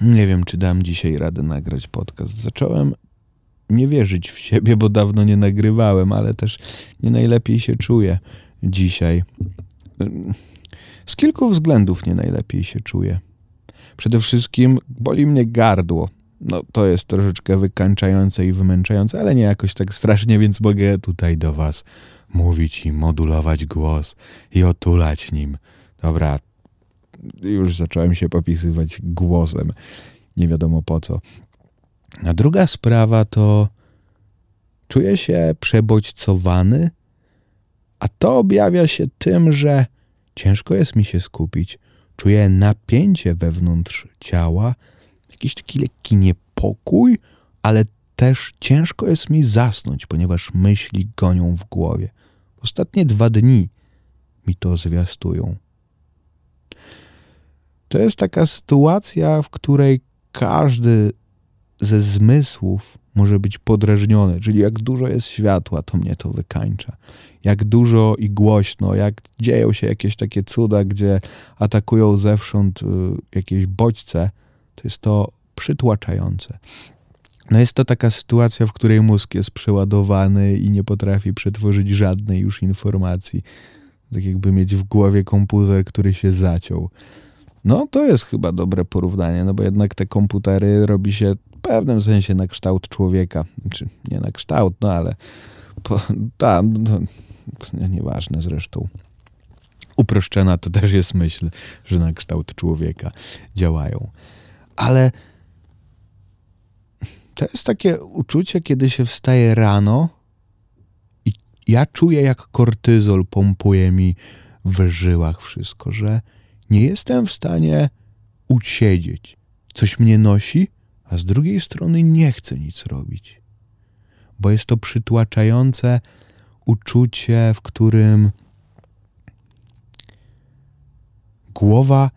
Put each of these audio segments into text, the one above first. Nie wiem, czy dam dzisiaj radę nagrać podcast. Zacząłem nie wierzyć w siebie, bo dawno nie nagrywałem, ale też nie najlepiej się czuję dzisiaj. Z kilku względów nie najlepiej się czuję. Przede wszystkim boli mnie gardło. No to jest troszeczkę wykańczające i wymęczające, ale nie jakoś tak strasznie, więc mogę tutaj do was mówić i modulować głos i otulać nim. Dobra, już zacząłem się popisywać głosem. Nie wiadomo po co. A druga sprawa to czuję się przebodźcowany, a to objawia się tym, że ciężko jest mi się skupić. Czuję napięcie wewnątrz ciała, jakiś taki lekki niepokój, ale też ciężko jest mi zasnąć, ponieważ myśli gonią w głowie. Ostatnie 2 dni mi to zwiastują. To jest taka sytuacja, w której każdy ze zmysłów może być podrażniony, czyli jak dużo jest światła, to mnie to wykańcza. Jak dużo i głośno, jak dzieją się jakieś takie cuda, gdzie atakują zewsząd jakieś bodźce, to jest to przytłaczające. No jest to taka sytuacja, w której mózg jest przeładowany i nie potrafi przetworzyć żadnej już informacji. Tak jakby mieć w głowie komputer, który się zaciął. No to jest chyba dobre porównanie, no bo jednak te komputery robi się w pewnym sensie na kształt człowieka. Znaczy, nie na kształt, no ale nieważne zresztą. Uproszczona to też jest myśl, że na kształt człowieka działają. Ale to jest takie uczucie, kiedy się wstaje rano i ja czuję, jak kortyzol pompuje mi w żyłach wszystko, że nie jestem w stanie usiedzieć. Coś mnie nosi, a z drugiej strony nie chcę nic robić. Bo jest to przytłaczające uczucie, w którym głowa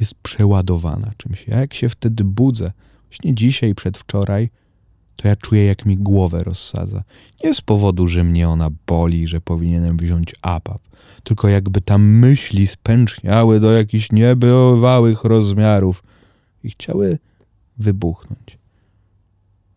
jest przeładowana czymś. Ja jak się wtedy budzę, właśnie dzisiaj, przedwczoraj, to ja czuję, jak mi głowę rozsadza. Nie z powodu, że mnie ona boli, że powinienem wziąć APAP, tylko jakby tam myśli spęczniały do jakichś niebywałych rozmiarów i chciały wybuchnąć.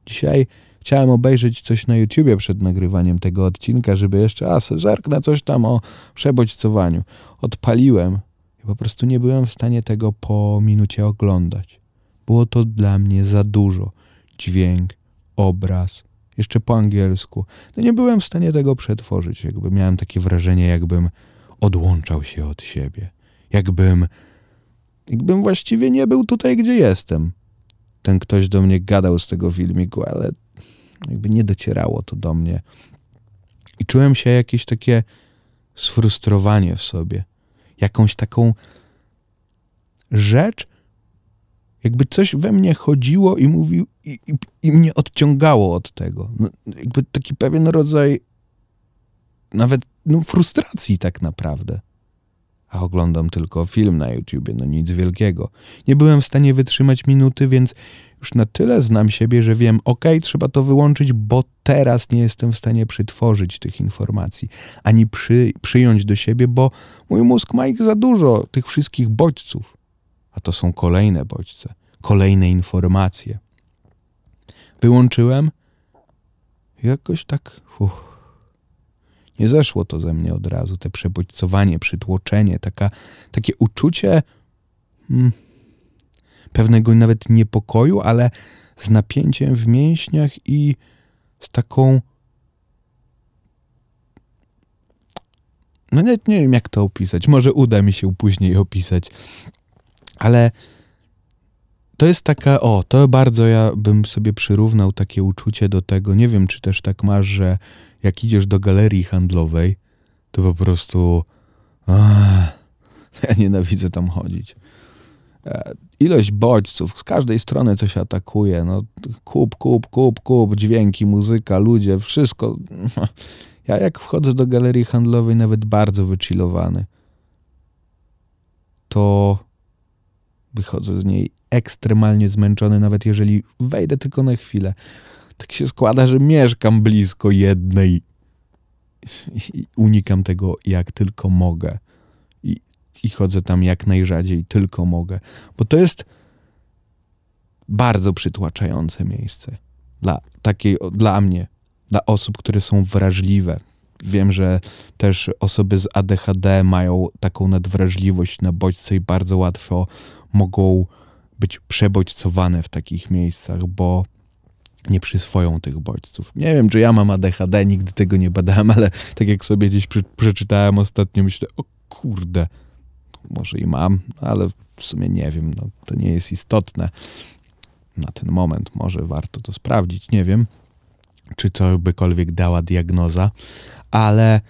Dzisiaj chciałem obejrzeć coś na YouTubie przed nagrywaniem tego odcinka, żeby jeszcze zerknę coś tam o przebodźcowaniu. Odpaliłem i po prostu nie byłem w stanie tego po minucie oglądać. Było to dla mnie za dużo. Dźwięk, obraz, jeszcze po angielsku. No nie byłem w stanie tego przetworzyć. Jakby miałem takie wrażenie, jakbym odłączał się od siebie. Jakbym właściwie nie był tutaj, gdzie jestem. Ten ktoś do mnie gadał z tego filmiku, ale jakby nie docierało to do mnie. I czułem się jakieś takie sfrustrowanie w sobie. Jakąś taką rzecz, jakby coś we mnie chodziło i mówił i mnie odciągało od tego. No, jakby taki pewien rodzaj nawet frustracji tak naprawdę. A oglądam tylko film na YouTubie, no nic wielkiego. Nie byłem w stanie wytrzymać minuty, więc już na tyle znam siebie, że wiem, trzeba to wyłączyć, bo teraz nie jestem w stanie przetworzyć tych informacji, ani przyjąć do siebie, bo mój mózg ma ich za dużo, tych wszystkich bodźców. A to są kolejne bodźce, kolejne informacje. Wyłączyłem i jakoś tak... Nie zeszło to ze mnie od razu, te przebodźcowanie, przytłoczenie, takie uczucie pewnego nawet niepokoju, ale z napięciem w mięśniach i z taką... No nie wiem, jak to opisać. Może uda mi się później opisać. Ale to jest taka... to bardzo ja bym sobie przyrównał takie uczucie do tego. Nie wiem, czy też tak masz, że jak idziesz do galerii handlowej, to po prostu... ja nienawidzę tam chodzić. Ilość bodźców, z każdej strony coś atakuje. No, kup, dźwięki, muzyka, ludzie, wszystko. Ja jak wchodzę do galerii handlowej, nawet bardzo wychillowany, to wychodzę z niej ekstremalnie zmęczony, nawet jeżeli wejdę tylko na chwilę. Tak się składa, że mieszkam blisko jednej i unikam tego jak tylko mogę. I chodzę tam jak najrzadziej, tylko mogę. Bo to jest bardzo przytłaczające miejsce dla mnie, dla osób, które są wrażliwe. Wiem, że też osoby z ADHD mają taką nadwrażliwość na bodźce i bardzo łatwo mogą być przebodźcowane w takich miejscach, bo nie przyswoją tych bodźców. Nie wiem, czy ja mam ADHD, nigdy tego nie badałem, ale tak jak sobie gdzieś przeczytałem ostatnio, myślę, o kurde, może i mam, ale w sumie nie wiem, no, to nie jest istotne. Na ten moment może warto to sprawdzić, nie wiem, czy to bykolwiek dała diagnoza, ale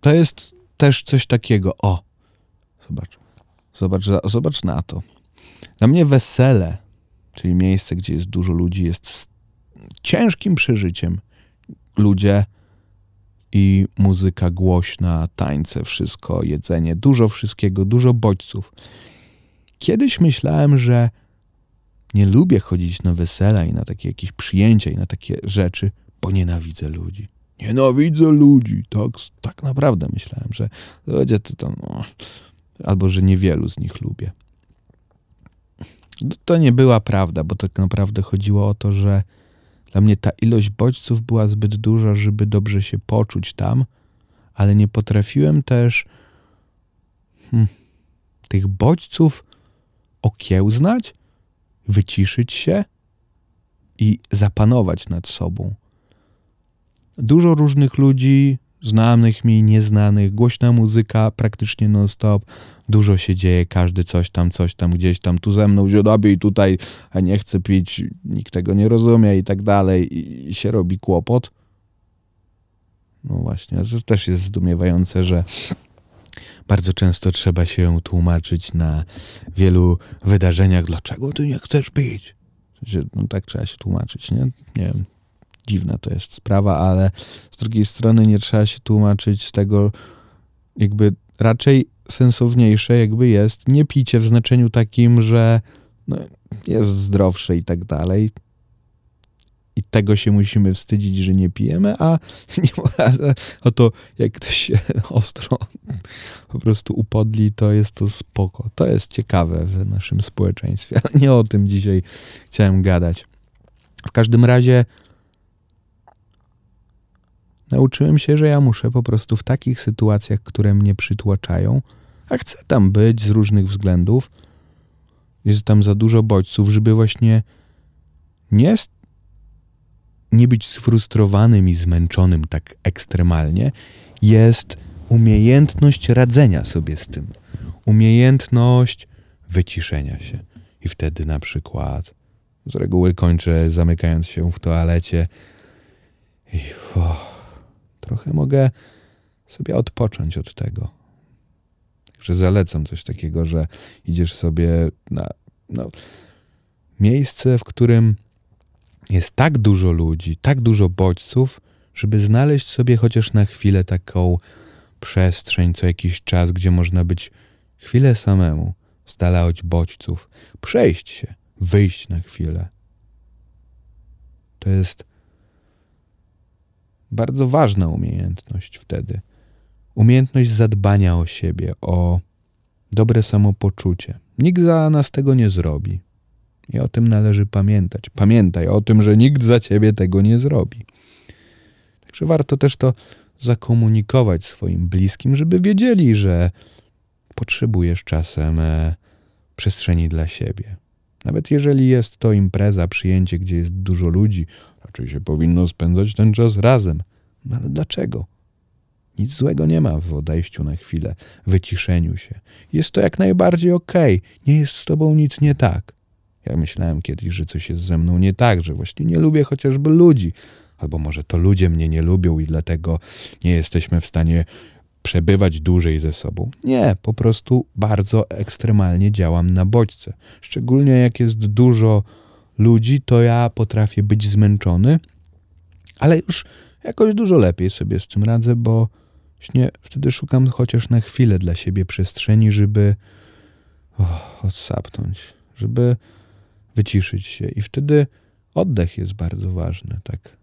to jest też coś takiego. O, zobacz na to. Dla mnie wesele, czyli miejsce, gdzie jest dużo ludzi, jest ciężkim przeżyciem. Ludzie i muzyka głośna, tańce, wszystko, jedzenie, dużo wszystkiego, dużo bodźców. Kiedyś myślałem, że nie lubię chodzić na wesela i na takie jakieś przyjęcia i na takie rzeczy, bo nienawidzę ludzi. Nienawidzę ludzi. Tak naprawdę myślałem, że ludzie to tam... No, albo, że niewielu z nich lubię. To nie była prawda, bo tak naprawdę chodziło o to, że dla mnie ta ilość bodźców była zbyt duża, żeby dobrze się poczuć tam, ale nie potrafiłem też tych bodźców okiełznać, wyciszyć się i zapanować nad sobą. Dużo różnych ludzi, znanych mi, nieznanych, głośna muzyka praktycznie non-stop, dużo się dzieje, każdy coś tam, gdzieś tam, tu ze mną, i tutaj, a nie chcę pić, nikt tego nie rozumie i tak dalej i się robi kłopot. No właśnie, to też jest zdumiewające, że bardzo często trzeba się tłumaczyć na wielu wydarzeniach, dlaczego ty nie chcesz pić? No tak trzeba się tłumaczyć, nie? Nie wiem. Dziwna to jest sprawa, ale z drugiej strony nie trzeba się tłumaczyć z tego, jakby raczej sensowniejsze jakby jest nie picie w znaczeniu takim, że no, jest zdrowsze i tak dalej. I tego się musimy wstydzić, że nie pijemy, a nie to jak ktoś się ostro po prostu upodli, to jest to spoko. To jest ciekawe w naszym społeczeństwie, ale nie o tym dzisiaj chciałem gadać. W każdym razie nauczyłem się, że ja muszę po prostu w takich sytuacjach, które mnie przytłaczają, a chcę tam być z różnych względów, jest tam za dużo bodźców, żeby właśnie nie być sfrustrowanym i zmęczonym tak ekstremalnie, jest umiejętność radzenia sobie z tym. Umiejętność wyciszenia się. I wtedy na przykład z reguły kończę zamykając się w toalecie i trochę mogę sobie odpocząć od tego. Także zalecam coś takiego, że idziesz sobie na miejsce, w którym jest tak dużo ludzi, tak dużo bodźców, żeby znaleźć sobie chociaż na chwilę taką przestrzeń co jakiś czas, gdzie można być chwilę samemu, z dala od bodźców, przejść się, wyjść na chwilę. To jest bardzo ważna umiejętność wtedy. Umiejętność zadbania o siebie, o dobre samopoczucie. Nikt za nas tego nie zrobi. I o tym należy pamiętać. Pamiętaj o tym, że nikt za ciebie tego nie zrobi. Także warto też to zakomunikować swoim bliskim, żeby wiedzieli, że potrzebujesz czasem przestrzeni dla siebie. Nawet jeżeli jest to impreza, przyjęcie, gdzie jest dużo ludzi, raczej się powinno spędzać ten czas razem. No ale dlaczego? Nic złego nie ma w odejściu na chwilę, wyciszeniu się. Jest to jak najbardziej okej. Nie jest z tobą nic nie tak. Ja myślałem kiedyś, że coś jest ze mną nie tak, że właśnie nie lubię chociażby ludzi. Albo może to ludzie mnie nie lubią i dlatego nie jesteśmy w stanie przebywać dłużej ze sobą. Nie, po prostu bardzo ekstremalnie działam na bodźce. Szczególnie jak jest dużo ludzi, to ja potrafię być zmęczony, ale już jakoś dużo lepiej sobie z tym radzę, bo właśnie wtedy szukam chociaż na chwilę dla siebie przestrzeni, żeby odsapnąć, żeby wyciszyć się. I wtedy oddech jest bardzo ważny, tak.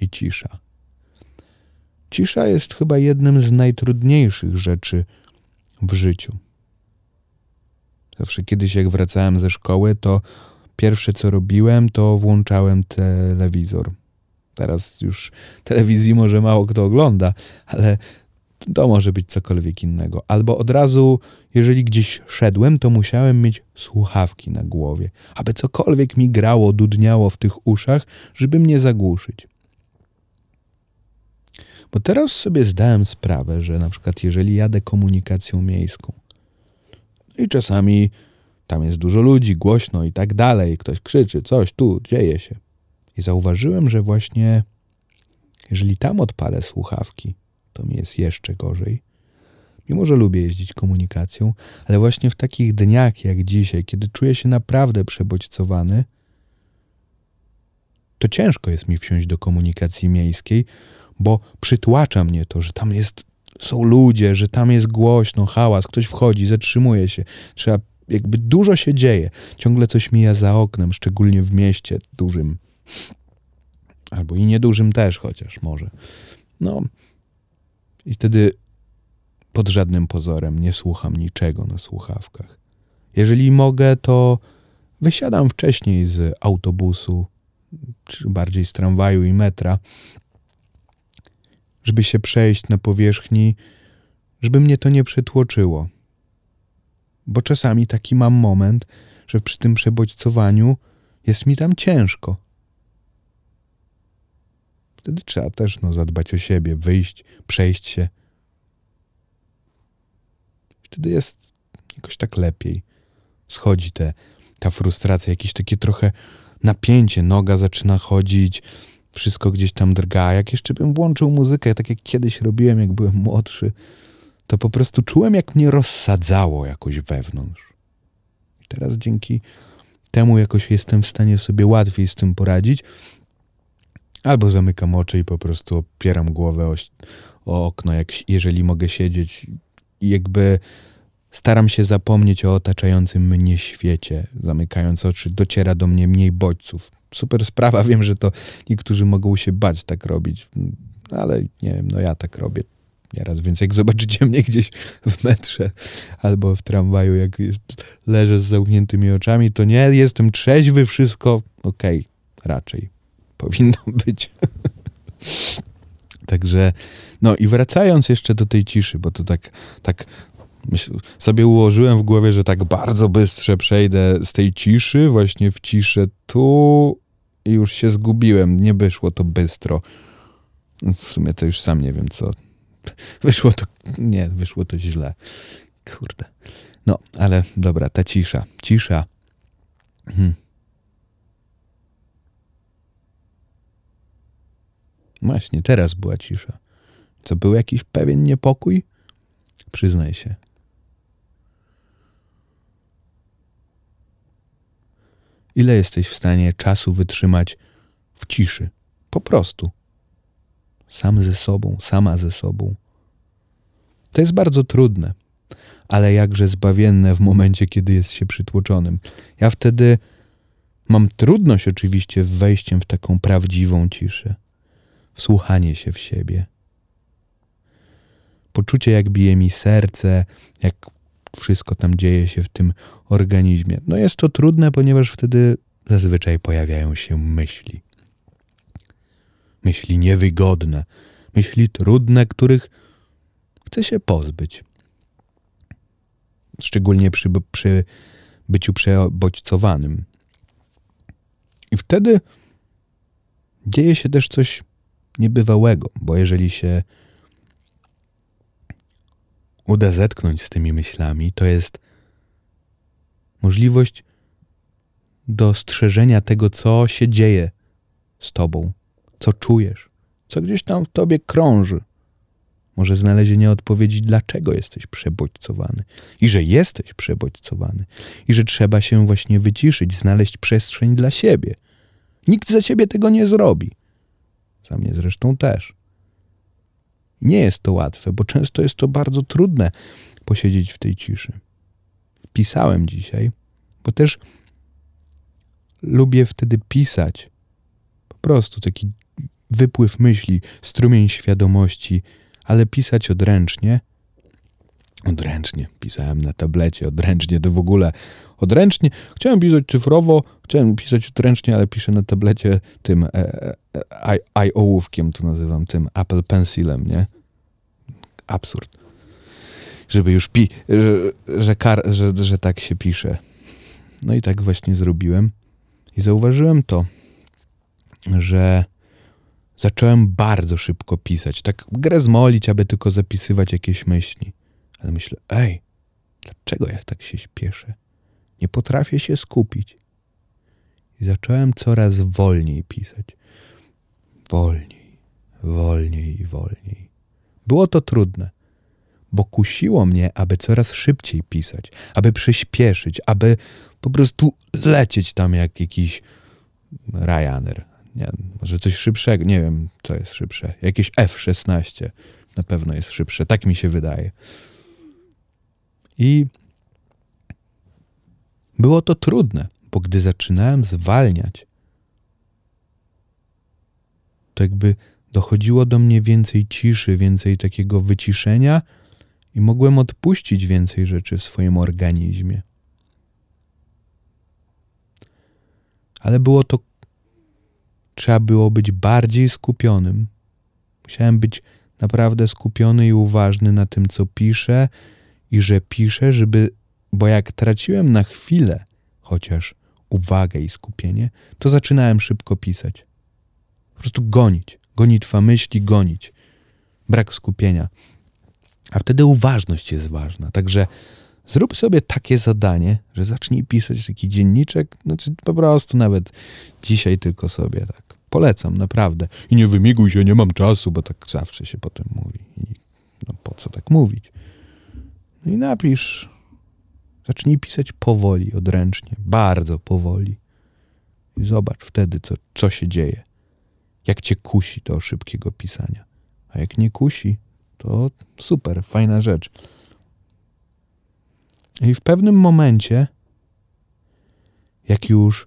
I cisza. Cisza jest chyba jednym z najtrudniejszych rzeczy w życiu. Zawsze kiedyś, jak wracałem ze szkoły, to pierwsze co robiłem, to włączałem telewizor. Teraz już telewizji może mało kto ogląda, ale to może być cokolwiek innego. Albo od razu, jeżeli gdzieś szedłem, to musiałem mieć słuchawki na głowie, aby cokolwiek mi grało, dudniało w tych uszach, żeby mnie zagłuszyć. Bo teraz sobie zdałem sprawę, że na przykład jeżeli jadę komunikacją miejską i czasami tam jest dużo ludzi, głośno i tak dalej, ktoś krzyczy, coś tu dzieje się. I zauważyłem, że właśnie jeżeli tam odpalę słuchawki, to mi jest jeszcze gorzej. Mimo że lubię jeździć komunikacją, ale właśnie w takich dniach jak dzisiaj, kiedy czuję się naprawdę przebodźcowany, to ciężko jest mi wsiąść do komunikacji miejskiej, bo przytłacza mnie to, że tam są ludzie, że tam jest głośno, hałas, ktoś wchodzi, zatrzymuje się, trzeba, jakby dużo się dzieje. Ciągle coś mija za oknem, szczególnie w mieście dużym. Albo i niedużym też, chociaż może. No i wtedy pod żadnym pozorem nie słucham niczego na słuchawkach. Jeżeli mogę, to wysiadam wcześniej z autobusu, czy bardziej z tramwaju i metra, żeby się przejść na powierzchni, żeby mnie to nie przytłoczyło. Bo czasami taki mam moment, że przy tym przebodźcowaniu jest mi tam ciężko. Wtedy trzeba też zadbać o siebie, wyjść, przejść się. Wtedy jest jakoś tak lepiej. Schodzi ta frustracja, jakieś takie trochę napięcie, noga zaczyna chodzić, wszystko gdzieś tam drga. Jak jeszcze bym włączył muzykę, tak jak kiedyś robiłem, jak byłem młodszy, to po prostu czułem, jak mnie rozsadzało jakoś wewnątrz. Teraz dzięki temu jakoś jestem w stanie sobie łatwiej z tym poradzić. Albo zamykam oczy i po prostu opieram głowę o okno, jeżeli mogę siedzieć. I jakby staram się zapomnieć o otaczającym mnie świecie. Zamykając oczy, dociera do mnie mniej bodźców. Super sprawa, wiem, że to niektórzy mogą się bać tak robić, ale nie wiem, ja tak robię nieraz, więc jak zobaczycie mnie gdzieś w metrze albo w tramwaju, jak leżę z zamkniętymi oczami, to nie jestem trzeźwy, wszystko okej, raczej powinno być. Także, i wracając jeszcze do tej ciszy, bo to tak sobie ułożyłem w głowie, że tak bardzo bystrze przejdę z tej ciszy, właśnie w ciszę tu i już się zgubiłem. Nie wyszło to bystro. W sumie to już sam nie wiem co. Wyszło to źle. Kurde. Ale dobra, ta cisza. Cisza. Właśnie, teraz była cisza. Co, był jakiś pewien niepokój? Przyznaj się. Ile jesteś w stanie czasu wytrzymać w ciszy? Po prostu. Sam ze sobą, sama ze sobą. To jest bardzo trudne, ale jakże zbawienne w momencie, kiedy jest się przytłoczonym. Ja wtedy mam trudność oczywiście w wejściem w taką prawdziwą ciszę. Wsłuchanie się w siebie. Poczucie, jak bije mi serce, jak wszystko tam dzieje się w tym organizmie. Jest to trudne, ponieważ wtedy zazwyczaj pojawiają się myśli. Myśli niewygodne, myśli trudne, których chce się pozbyć. Szczególnie przy byciu przebodźcowanym. I wtedy dzieje się też coś niebywałego, bo jeżeli się uda zetknąć z tymi myślami, to jest możliwość dostrzeżenia tego, co się dzieje z tobą, co czujesz, co gdzieś tam w tobie krąży. Może znalezienie odpowiedzi, dlaczego jesteś przebodźcowany i że jesteś przebodźcowany i że trzeba się właśnie wyciszyć, znaleźć przestrzeń dla siebie. Nikt za ciebie tego nie zrobi. Za mnie zresztą też. Nie jest to łatwe, bo często jest to bardzo trudne posiedzieć w tej ciszy. Pisałem dzisiaj, bo też lubię wtedy pisać. Po prostu taki wypływ myśli, strumień świadomości, ale pisać odręcznie. Odręcznie. Pisałem na tablecie, odręcznie to w ogóle. Odręcznie. Chciałem pisać cyfrowo, chciałem pisać odręcznie, ale piszę na tablecie tym ołówkiem, to nazywam tym Apple Pencilem, nie? Absurd. Żeby już że tak się pisze. No i tak właśnie zrobiłem. I zauważyłem to, że zacząłem bardzo szybko pisać. Tak grezmolić, aby tylko zapisywać jakieś myśli. Ale myślę, dlaczego ja tak się śpieszę? Nie potrafię się skupić. I zacząłem coraz wolniej pisać. Wolniej, wolniej i wolniej. Było to trudne, bo kusiło mnie, aby coraz szybciej pisać, aby przyspieszyć, aby po prostu lecieć tam jak jakiś Ryanair. Nie, może coś szybszego, nie wiem, co jest szybsze. Jakieś F-16 na pewno jest szybsze, tak mi się wydaje. I było to trudne, bo gdy zaczynałem zwalniać, to jakby dochodziło do mnie więcej ciszy, więcej takiego wyciszenia i mogłem odpuścić więcej rzeczy w swoim organizmie. Ale było to... Trzeba było być bardziej skupionym. Musiałem być naprawdę skupiony i uważny na tym, co piszę i że piszę, bo jak traciłem na chwilę chociaż uwagę i skupienie, to zaczynałem szybko pisać. Po prostu gonić. Gonitwa myśli, gonić. Brak skupienia. A wtedy uważność jest ważna. Także zrób sobie takie zadanie, że zacznij pisać taki dzienniczek, znaczy po prostu nawet dzisiaj tylko sobie tak. Polecam, naprawdę. I nie wymiguj się, nie mam czasu, bo tak zawsze się potem mówi. I no po co tak mówić? No i napisz. Zacznij pisać powoli, odręcznie. Bardzo powoli. I zobacz wtedy, co się dzieje. Jak cię kusi do szybkiego pisania. A jak nie kusi, to super, fajna rzecz. I w pewnym momencie, jak już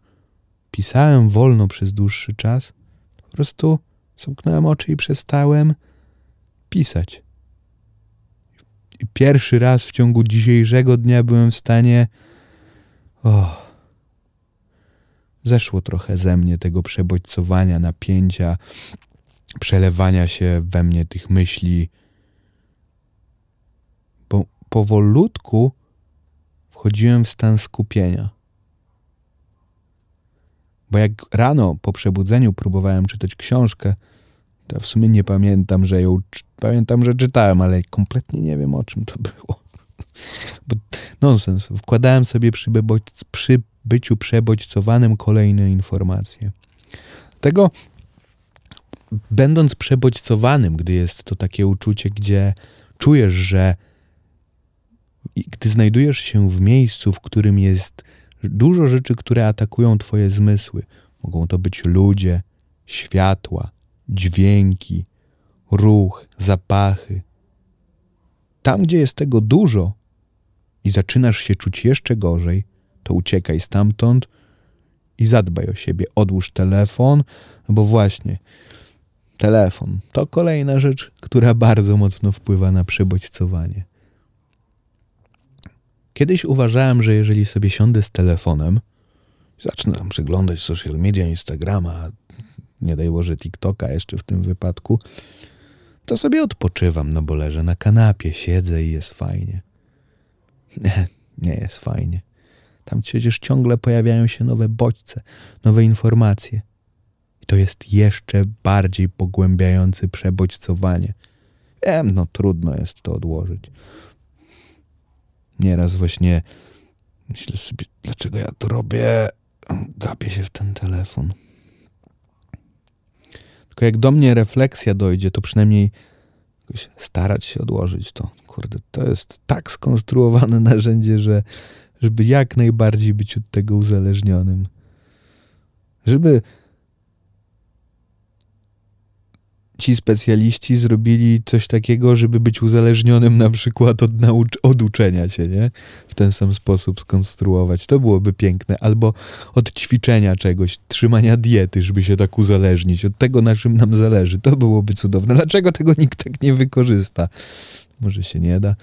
pisałem wolno przez dłuższy czas, po prostu zamknąłem oczy i przestałem pisać. I pierwszy raz w ciągu dzisiejszego dnia byłem w stanie... Zeszło trochę ze mnie tego przebodźcowania, napięcia, przelewania się we mnie tych myśli. Bo powolutku wchodziłem w stan skupienia. Bo jak rano po przebudzeniu próbowałem czytać książkę, to ja w sumie nie pamiętam, że ją... Pamiętam, że czytałem, ale kompletnie nie wiem, o czym to było. Bo nonsens. Wkładałem sobie przy byciu przebodźcowanym kolejne informacje. Dlatego, będąc przebodźcowanym, gdy jest to takie uczucie, gdzie czujesz, że gdy znajdujesz się w miejscu, w którym jest dużo rzeczy, które atakują twoje zmysły. Mogą to być ludzie, światła, dźwięki, ruch, zapachy. Tam, gdzie jest tego dużo i zaczynasz się czuć jeszcze gorzej, to uciekaj stamtąd i zadbaj o siebie. Odłóż telefon, no bo właśnie telefon to kolejna rzecz, która bardzo mocno wpływa na przebodźcowanie. Kiedyś uważałem, że jeżeli sobie siądę z telefonem, zacznę tam przeglądać social media, Instagrama, nie daj Boże TikToka jeszcze w tym wypadku, to sobie odpoczywam, no bo leżę na kanapie, siedzę i jest fajnie. Nie jest fajnie. Tam przecież ciągle pojawiają się nowe bodźce, nowe informacje. I to jest jeszcze bardziej pogłębiające przebodźcowanie. Wiem, no trudno jest to odłożyć. Nieraz właśnie myślę sobie, dlaczego ja to robię? Gapię się w ten telefon. Tylko jak do mnie refleksja dojdzie, to przynajmniej jakoś starać się odłożyć to. Kurde, to jest tak skonstruowane narzędzie, że żeby jak najbardziej być od tego uzależnionym. Żeby ci specjaliści zrobili coś takiego, żeby być uzależnionym na przykład od uczenia się, nie? W ten sam sposób skonstruować. To byłoby piękne. Albo od ćwiczenia czegoś, trzymania diety, żeby się tak uzależnić. Od tego, na czym nam zależy. To byłoby cudowne. Dlaczego tego nikt tak nie wykorzysta? Może się nie da.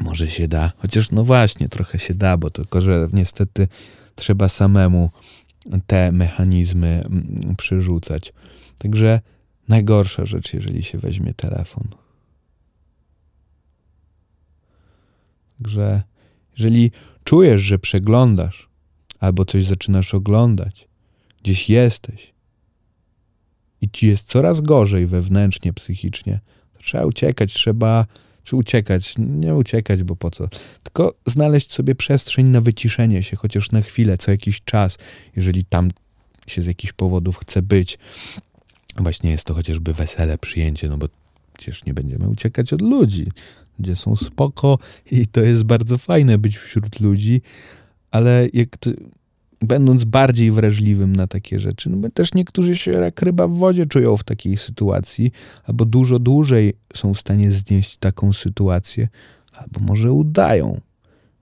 Może się da. Chociaż no właśnie, trochę się da, bo tylko, że niestety trzeba samemu te mechanizmy przerzucać. Także najgorsza rzecz, jeżeli się weźmie telefon. Także jeżeli czujesz, że przeglądasz albo coś zaczynasz oglądać, gdzieś jesteś i ci jest coraz gorzej wewnętrznie, psychicznie, to trzeba uciekać, nie uciekać, bo po co? Tylko znaleźć sobie przestrzeń na wyciszenie się, chociaż na chwilę, co jakiś czas, jeżeli tam się z jakichś powodów chce być. Właśnie jest to chociażby wesele, przyjęcie, no bo przecież nie będziemy uciekać od ludzi, gdzie są spoko i to jest bardzo fajne być wśród ludzi, ale będąc bardziej wrażliwym na takie rzeczy, no bo też niektórzy się jak ryba w wodzie czują w takiej sytuacji, albo dużo dłużej są w stanie znieść taką sytuację, albo może udają.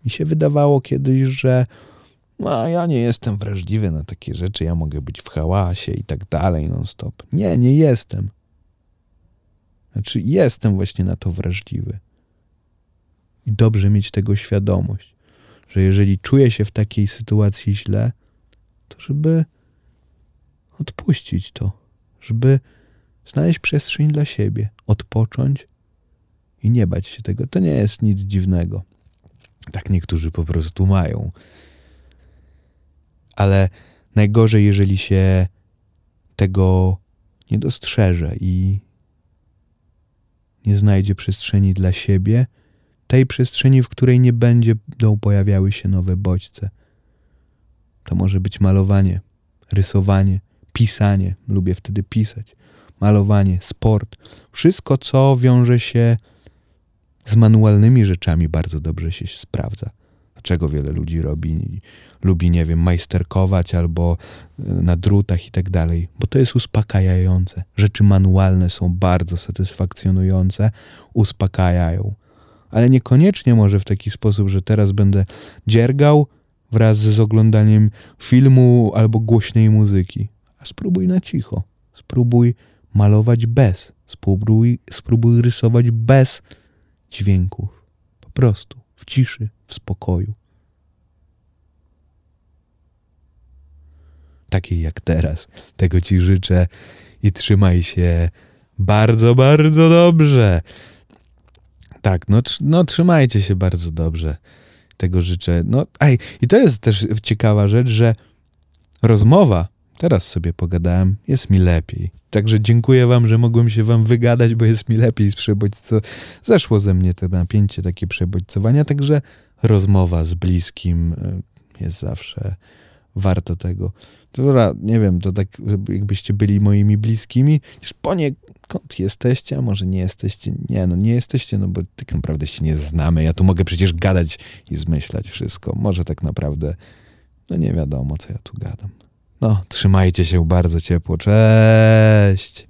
Mi się wydawało kiedyś, że ja nie jestem wrażliwy na takie rzeczy, ja mogę być w hałasie i tak dalej non stop. Nie jestem. Znaczy jestem właśnie na to wrażliwy. I dobrze mieć tego świadomość, że jeżeli czuję się w takiej sytuacji źle, to żeby odpuścić to, żeby znaleźć przestrzeń dla siebie, odpocząć i nie bać się tego. To nie jest nic dziwnego. Tak niektórzy po prostu mają. Ale najgorzej, jeżeli się tego nie dostrzeże i nie znajdzie przestrzeni dla siebie, tej przestrzeni, w której nie będzie pojawiały się nowe bodźce. To może być malowanie, rysowanie, pisanie, lubię wtedy pisać, malowanie, sport. Wszystko, co wiąże się z manualnymi rzeczami, bardzo dobrze się sprawdza. Czego wiele ludzi lubi, nie wiem, majsterkować albo na drutach i tak dalej, bo to jest uspokajające. Rzeczy manualne są bardzo satysfakcjonujące, uspokajają, ale niekoniecznie może w taki sposób, że teraz będę dziergał wraz z oglądaniem filmu albo głośnej muzyki. A spróbuj na cicho, spróbuj malować bez, spróbuj rysować bez dźwięków, po prostu w ciszy, w spokoju. Takiej jak teraz. Tego ci życzę i trzymaj się bardzo, bardzo dobrze. Tak, no trzymajcie się bardzo dobrze. Tego życzę. I to jest też ciekawa rzecz, że rozmowa, teraz sobie pogadałem, jest mi lepiej. Także dziękuję wam, że mogłem się wam wygadać, bo jest mi lepiej z przebodźców. Zeszło ze mnie to napięcie, takie przebodźcowania, także rozmowa z bliskim jest zawsze warta tego. Dobra, nie wiem, to tak jakbyście byli moimi bliskimi, poniekąd jesteście, a może nie jesteście. Nie jesteście, no bo tak naprawdę się nie znamy. Ja tu mogę przecież gadać i zmyślać wszystko. Może tak naprawdę, nie wiadomo, co ja tu gadam. Trzymajcie się bardzo ciepło. Cześć!